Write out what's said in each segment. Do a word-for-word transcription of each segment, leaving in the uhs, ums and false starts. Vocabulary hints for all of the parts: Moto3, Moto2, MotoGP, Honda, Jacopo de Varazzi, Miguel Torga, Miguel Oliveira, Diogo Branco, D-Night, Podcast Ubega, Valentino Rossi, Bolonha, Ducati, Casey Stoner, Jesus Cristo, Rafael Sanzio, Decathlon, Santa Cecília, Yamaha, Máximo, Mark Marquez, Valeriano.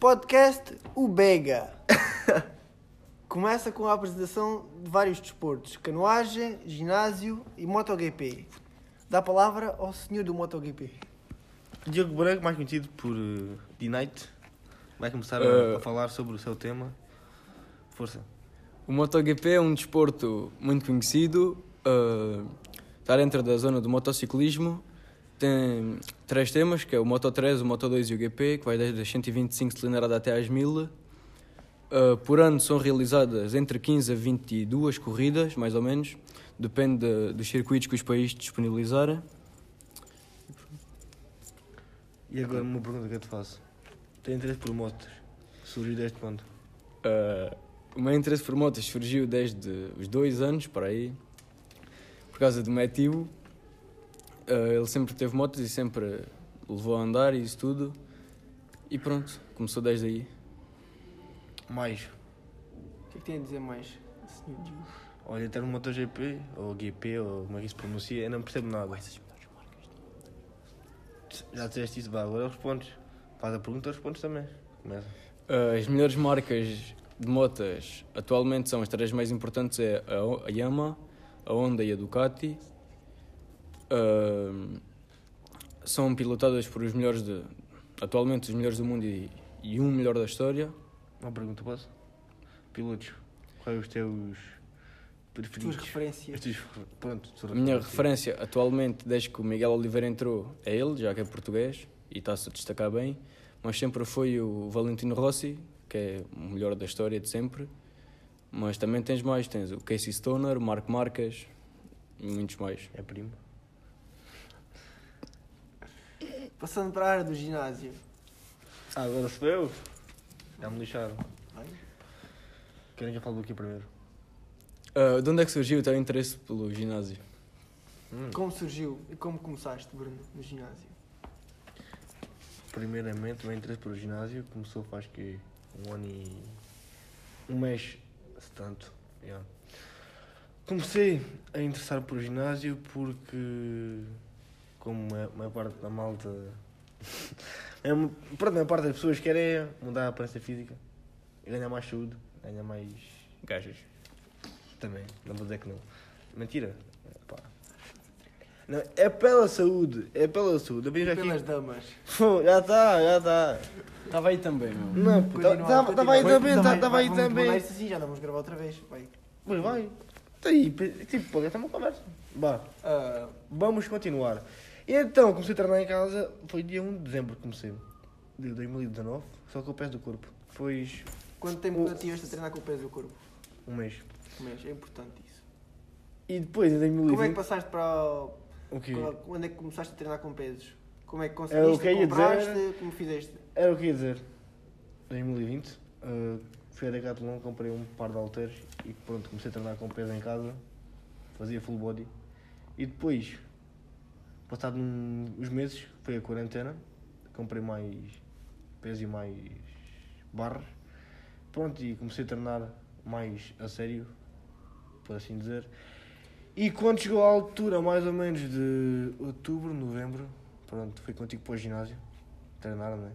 Podcast Ubega. Começa com a apresentação de vários desportos, canoagem, ginásio e MotoGP. Dá a palavra ao senhor do MotoGP. Diogo Branco, mais conhecido por uh, D-Night, vai começar uh, a, a falar sobre o seu tema. Força. O MotoGP é um desporto muito conhecido, uh, está dentro da zona do motociclismo. Tem três temas, que é o Moto três, o Moto dois e o G P, que vai desde as cento e vinte e cinco cilindradas até às mil. Uh, por ano são realizadas entre quinze a vinte e duas corridas, mais ou menos. Depende de, dos circuitos que os países disponibilizarem. E agora uma pergunta que eu te faço. Tem interesse por motos? Surgiu desde quando? Uh, o meu interesse por motos surgiu desde os dois anos, por aí. Por causa do meu tio. Uh, ele sempre teve motos e sempre levou a andar e isso tudo. E pronto, começou desde aí. Mais. O que é que tem a dizer mais, senhor Diogo? Olha, até no MotoGP, ou G P, ou como é que se pronuncia, eu não percebo nada. Ué, essas melhores marcas. Já disseste isso, agora respondes. Faz a pergunta, respondes também. Começa. Uh, as melhores marcas de motas atualmente são as três mais importantes, é a Yamaha, a Honda e a Ducati. Uh, são pilotadas por os melhores de, atualmente os melhores do mundo e, e um melhor da história. Uma pergunta, posso? Pilotos, quais os teus preferidos? Tuas referências. Tuas, pronto, a minha referência. referência atualmente, desde que o Miguel Oliveira entrou, é ele, já que é português e está-se a destacar bem, mas sempre foi o Valentino Rossi, que é o melhor da história de sempre. Mas também tens mais, tens o Casey Stoner, o Mark Marquez e muitos mais. É primo. Passando para a área do ginásio. Ah, agora sou eu? Já me lixaram. Querem que eu fale do que primeiro? Uh, de onde é que surgiu o teu interesse pelo ginásio? Hum. Como surgiu e como começaste, Bruno, no ginásio? Primeiramente, o meu interesse pelo ginásio começou faz que um ano e... um mês, se tanto. Yeah. Comecei a interessar por ginásio porque... como a maior parte da malta, a maior parte das pessoas querem mudar a aparência física e ganhar mais saúde, ganhar mais gajas. Também, não vou dizer que não. Mentira. Pá. Não, é pela saúde, é pela saúde. E aqui... pelas damas. Pô, já está, já está. Estava aí também, meu. Não, estava aí também, estava aí também. Assim, já não vamos gravar outra vez. Vai. Pois vai. Está aí, tipo, pode estar uma conversa. Bah, uh, vamos continuar. Então, comecei a treinar em casa, foi dia um de dezembro que comecei, de dois mil e dezanove, só com o peso do corpo. Pois... Quanto tempo o... tiveste a treinar com o peso do corpo? Um mês. Um mês, é importante isso. E depois, em dois mil e vinte... Como é que passaste para... O quê? Quando é que começaste a treinar com pesos? Como é que conseguiste, que compraste, dizer... como fizeste? Era o que ia dizer. Em dois mil e vinte, uh, fui a Decathlon, comprei um par de halteres e pronto, comecei a treinar com peso em casa, fazia full body. E depois, passado um, uns meses, foi a quarentena, comprei mais peso e mais barras, pronto, e comecei a treinar mais a sério, por assim dizer. E quando chegou à altura, mais ou menos de outubro, novembro, pronto, fui contigo para o ginásio, treinar, não é?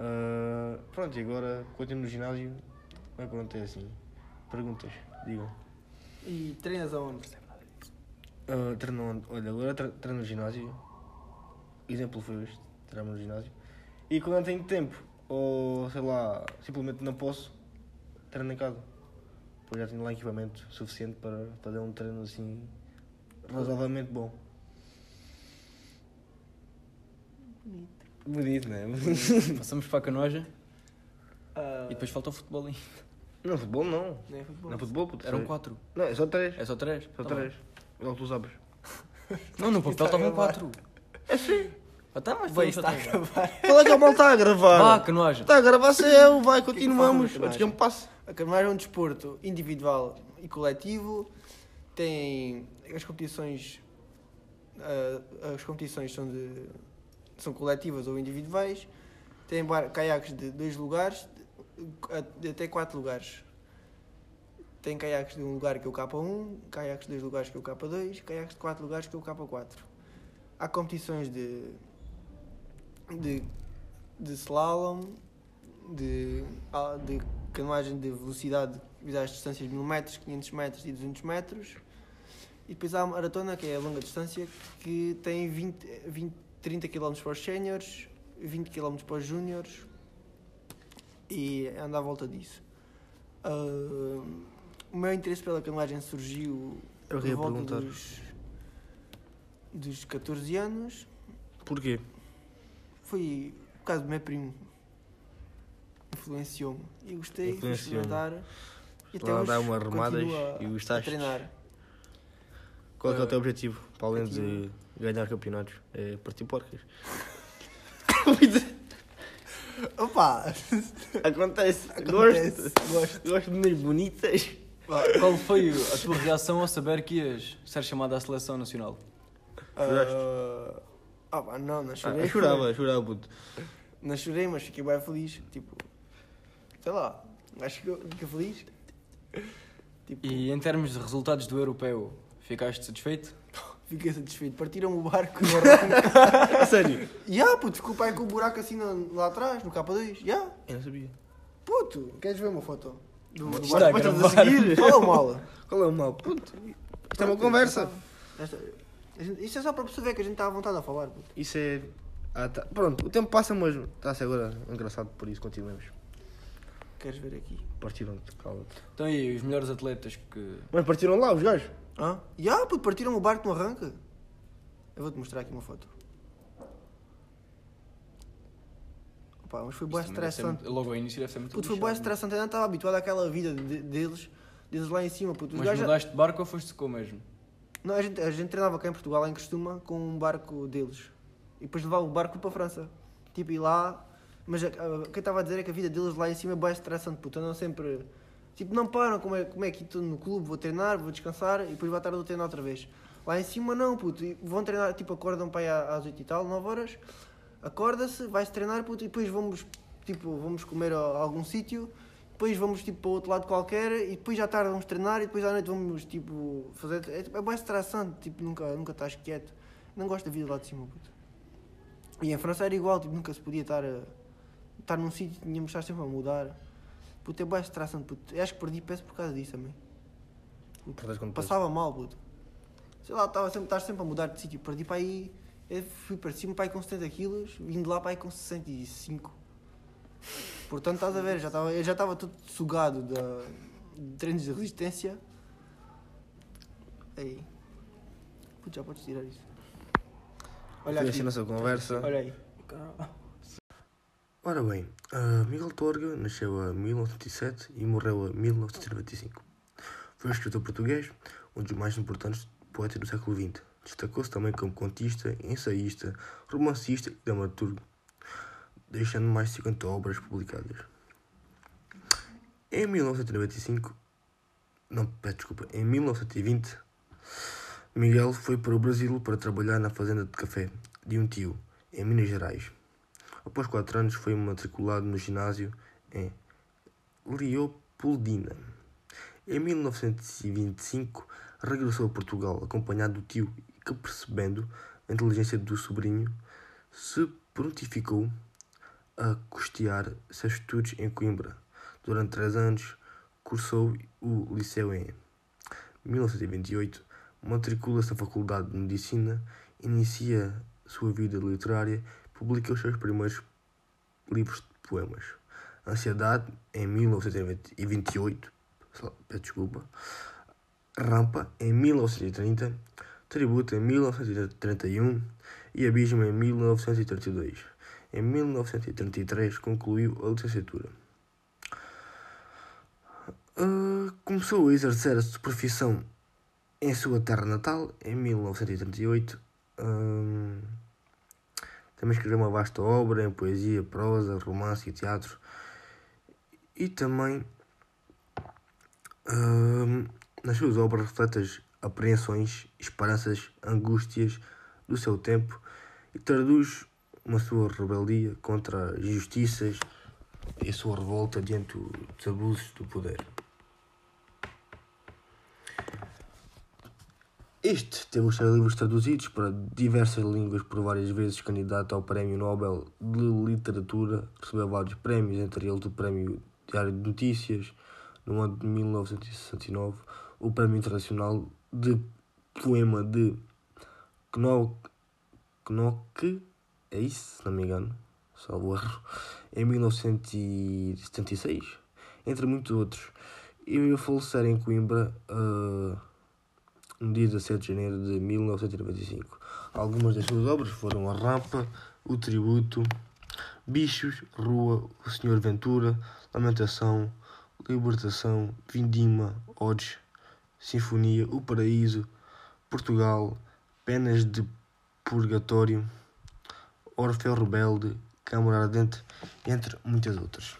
Uh, pronto, e agora, continuo no ginásio, mas pronto, é assim. Perguntas, digam. E treinas aonde? Uh, treino, olha, agora treino no ginásio, exemplo foi este, treino no ginásio, e quando não tenho tempo, ou sei lá, simplesmente não posso, treino em casa, porque já tenho lá equipamento suficiente para fazer um treino assim, razoavelmente bom. Bonito. Bonito, não é? Passamos para a canoagem, uh... e depois falta o futebol ainda. Não, futebol não. Não é futebol? Não é futebol, puto. Eram quatro. Não, é só três. É só três? Só tá três. Bom. Não, tu sabes. Não, no papel estavam quatro. É sim. Até mais bem, está a gravar. Qual é que a malta está a gravar? Ah, canoagem. Está a gravar, se eu, vai, continuamos. Antes que eu me passe. A canoagem é um desporto individual e coletivo. Tem as competições... Uh, as competições são, de, são coletivas ou individuais. Tem bar, caiaques de dois lugares, de, até quatro lugares. Tem caiaques de um lugar que é o K um, caiaques de dois lugares que é o K dois, caiaques de quatro lugares que é o K quatro. Há competições de, de, de slalom, de, de canoagem de velocidade, visar as distâncias de mil metros, quinhentos metros e duzentos metros. E depois há a maratona, que é a longa distância, que tem vinte, vinte, trinta quilómetros para os séniores, vinte quilómetros para os júniores, e anda à volta disso. Uh, o meu interesse pela canoagem surgiu por volta dos, dos catorze anos. Porquê? Foi por causa do meu primo. Influenciou-me. E gostei, fui experimentar. E até lá hoje dá umas remadas e gostaste. Treinar. Qual é, uh, é o teu objetivo, para além de ganhar campeonatos? É partir porcas. Opa! Acontece. Acontece. Gosto. Gosto. Gosto de meninas bonitas. Qual foi a tua reação ao saber que ias ser chamado à seleção nacional? Uh... Ah, pá, não, não chorei. Ah, eu chorava, chorava, puto. Não chorei, mas fiquei bem feliz. Tipo, sei lá, acho que eu fiquei feliz. Tipo... E em termos de resultados do europeu, ficaste satisfeito? Fiquei satisfeito. Partiram o barco. No sério? Ya, yeah, puto, desculpa aí com o buraco assim no, lá atrás, no K dois. Ya. Yeah. Eu não sabia. Puto, queres ver uma foto? Do, do barco que estamos a seguir? Qual é o mal? Qual é o mal? Puto, isto é uma conversa. Esta... Isso é só para perceber que a gente está à vontade a falar. Puto. Isso é... Ah, tá. Pronto, o tempo passa, mas está-se agora engraçado, por isso continuemos. Queres ver aqui? Partiram-te, cala-te. Então aí, os melhores atletas que... Mas partiram lá, os gajos? Ah? Ya, yeah, puto, partiram o barco no arranca. Eu vou-te mostrar aqui uma foto. Opa, mas foi boa estressante. Muito... Logo ao início deve ser muito... Puto, foi boa estressante, eu não estava habituado àquela vida de, deles, deles lá em cima, puto. Os mas gajos... mudaste de barco ou foste com o mesmo? Não, a gente, a gente treinava cá em Portugal, lá em Costuma, com um barco deles. E depois levava o barco para a França. Tipo, ir lá... Mas a, a, o que eu estava a dizer é que a vida deles lá em cima é bem estressante, puto. Andam sempre... Tipo, não param, como é, como é que estou no clube, vou treinar, vou descansar e depois vou à tarde vou treinar outra vez. Lá em cima não, puto. E vão treinar, tipo, acordam para aí às oito e tal, nove horas. Acorda-se, vai-se treinar, puto, e depois vamos, tipo, vamos comer a, a algum sítio. Depois vamos, tipo, para outro lado qualquer e depois à tarde vamos treinar e depois à noite vamos, tipo, fazer... É, é bem estressante, tipo, nunca, nunca estás quieto. Não gosto da vida lá de cima, puto. E em França era igual, tipo, nunca se podia estar, a, estar num sítio, tínhamos de estar sempre a mudar. Puto, é bem estressante, puto. Eu acho que perdi peso por causa disso também. Puto, passava peso. Mal, puto. Sei lá, estava sempre, estás sempre a mudar de sítio. Perdi para aí... Eu fui para cima para aí com setenta quilos, vim de lá para aí com sessenta e cinco. Portanto, estás a ver, já estava, eu já estava todo sugado da, de treinos de resistência. Aí. Puto, já podes tirar isso. Olha aqui. Nossa conversa. Olha aí. Ora bem, uh, Miguel Torga nasceu em mil novecentos e sete e morreu em mil novecentos e noventa e cinco. Foi um escritor português, um dos mais importantes poetas do século vinte. Destacou-se também como contista, ensaísta, romancista e dramaturgo, deixando mais de cinquenta obras publicadas. Em mil novecentos e noventa e cinco, não, peço desculpa, em mil novecentos e vinte, Miguel foi para o Brasil para trabalhar na fazenda de café de um tio, em Minas Gerais. Após quatro anos, foi matriculado no ginásio em Leopoldina. Em mil novecentos e vinte e cinco, regressou a Portugal, acompanhado do tio, que, percebendo a inteligência do sobrinho, se prontificou a custear seus estudos em Coimbra. Durante três anos, cursou o liceu em mil novecentos e vinte e oito, matricula-se na Faculdade de Medicina, inicia sua vida literária e publica os seus primeiros livros de poemas. Ansiedade, em mil novecentos e vinte e oito, peço desculpa, Rampa, em mil novecentos e trinta, Tributo, em mil novecentos e trinta e um e Abismo, em mil novecentos e trinta e dois. Em mil novecentos e trinta e três, concluiu a licenciatura. Uh, começou a exercer a sua profissão em sua terra natal, em mil novecentos e trinta e oito. Uh, também escreveu uma vasta obra em poesia, prosa, romance e teatro. E também, uh, nas suas obras, reflete as apreensões, esperanças, angústias do seu tempo e traduz uma sua rebeldia contra as injustiças e a sua revolta diante dos abusos do poder. Este temos seus livros traduzidos para diversas línguas por várias vezes candidato ao Prémio Nobel de Literatura, recebeu vários prémios, entre eles o Prémio Diário de Notícias no ano de mil novecentos e sessenta e nove, o Prémio Internacional de Poema de Knock, é isso, se não me engano, salvo erro, em mil novecentos e setenta e seis, entre muitos outros. E veio falecer em Coimbra uh, no dia dezassete de janeiro de mil novecentos e noventa e cinco. Algumas das suas obras foram A Rampa, O Tributo, Bichos, Rua, O Senhor Ventura, Lamentação, Libertação, Vindima, Odes, Sinfonia, O Paraíso, Portugal, Penas de Purgatório, Orfeu Rebelde, Câmara Ardente, entre muitas outras.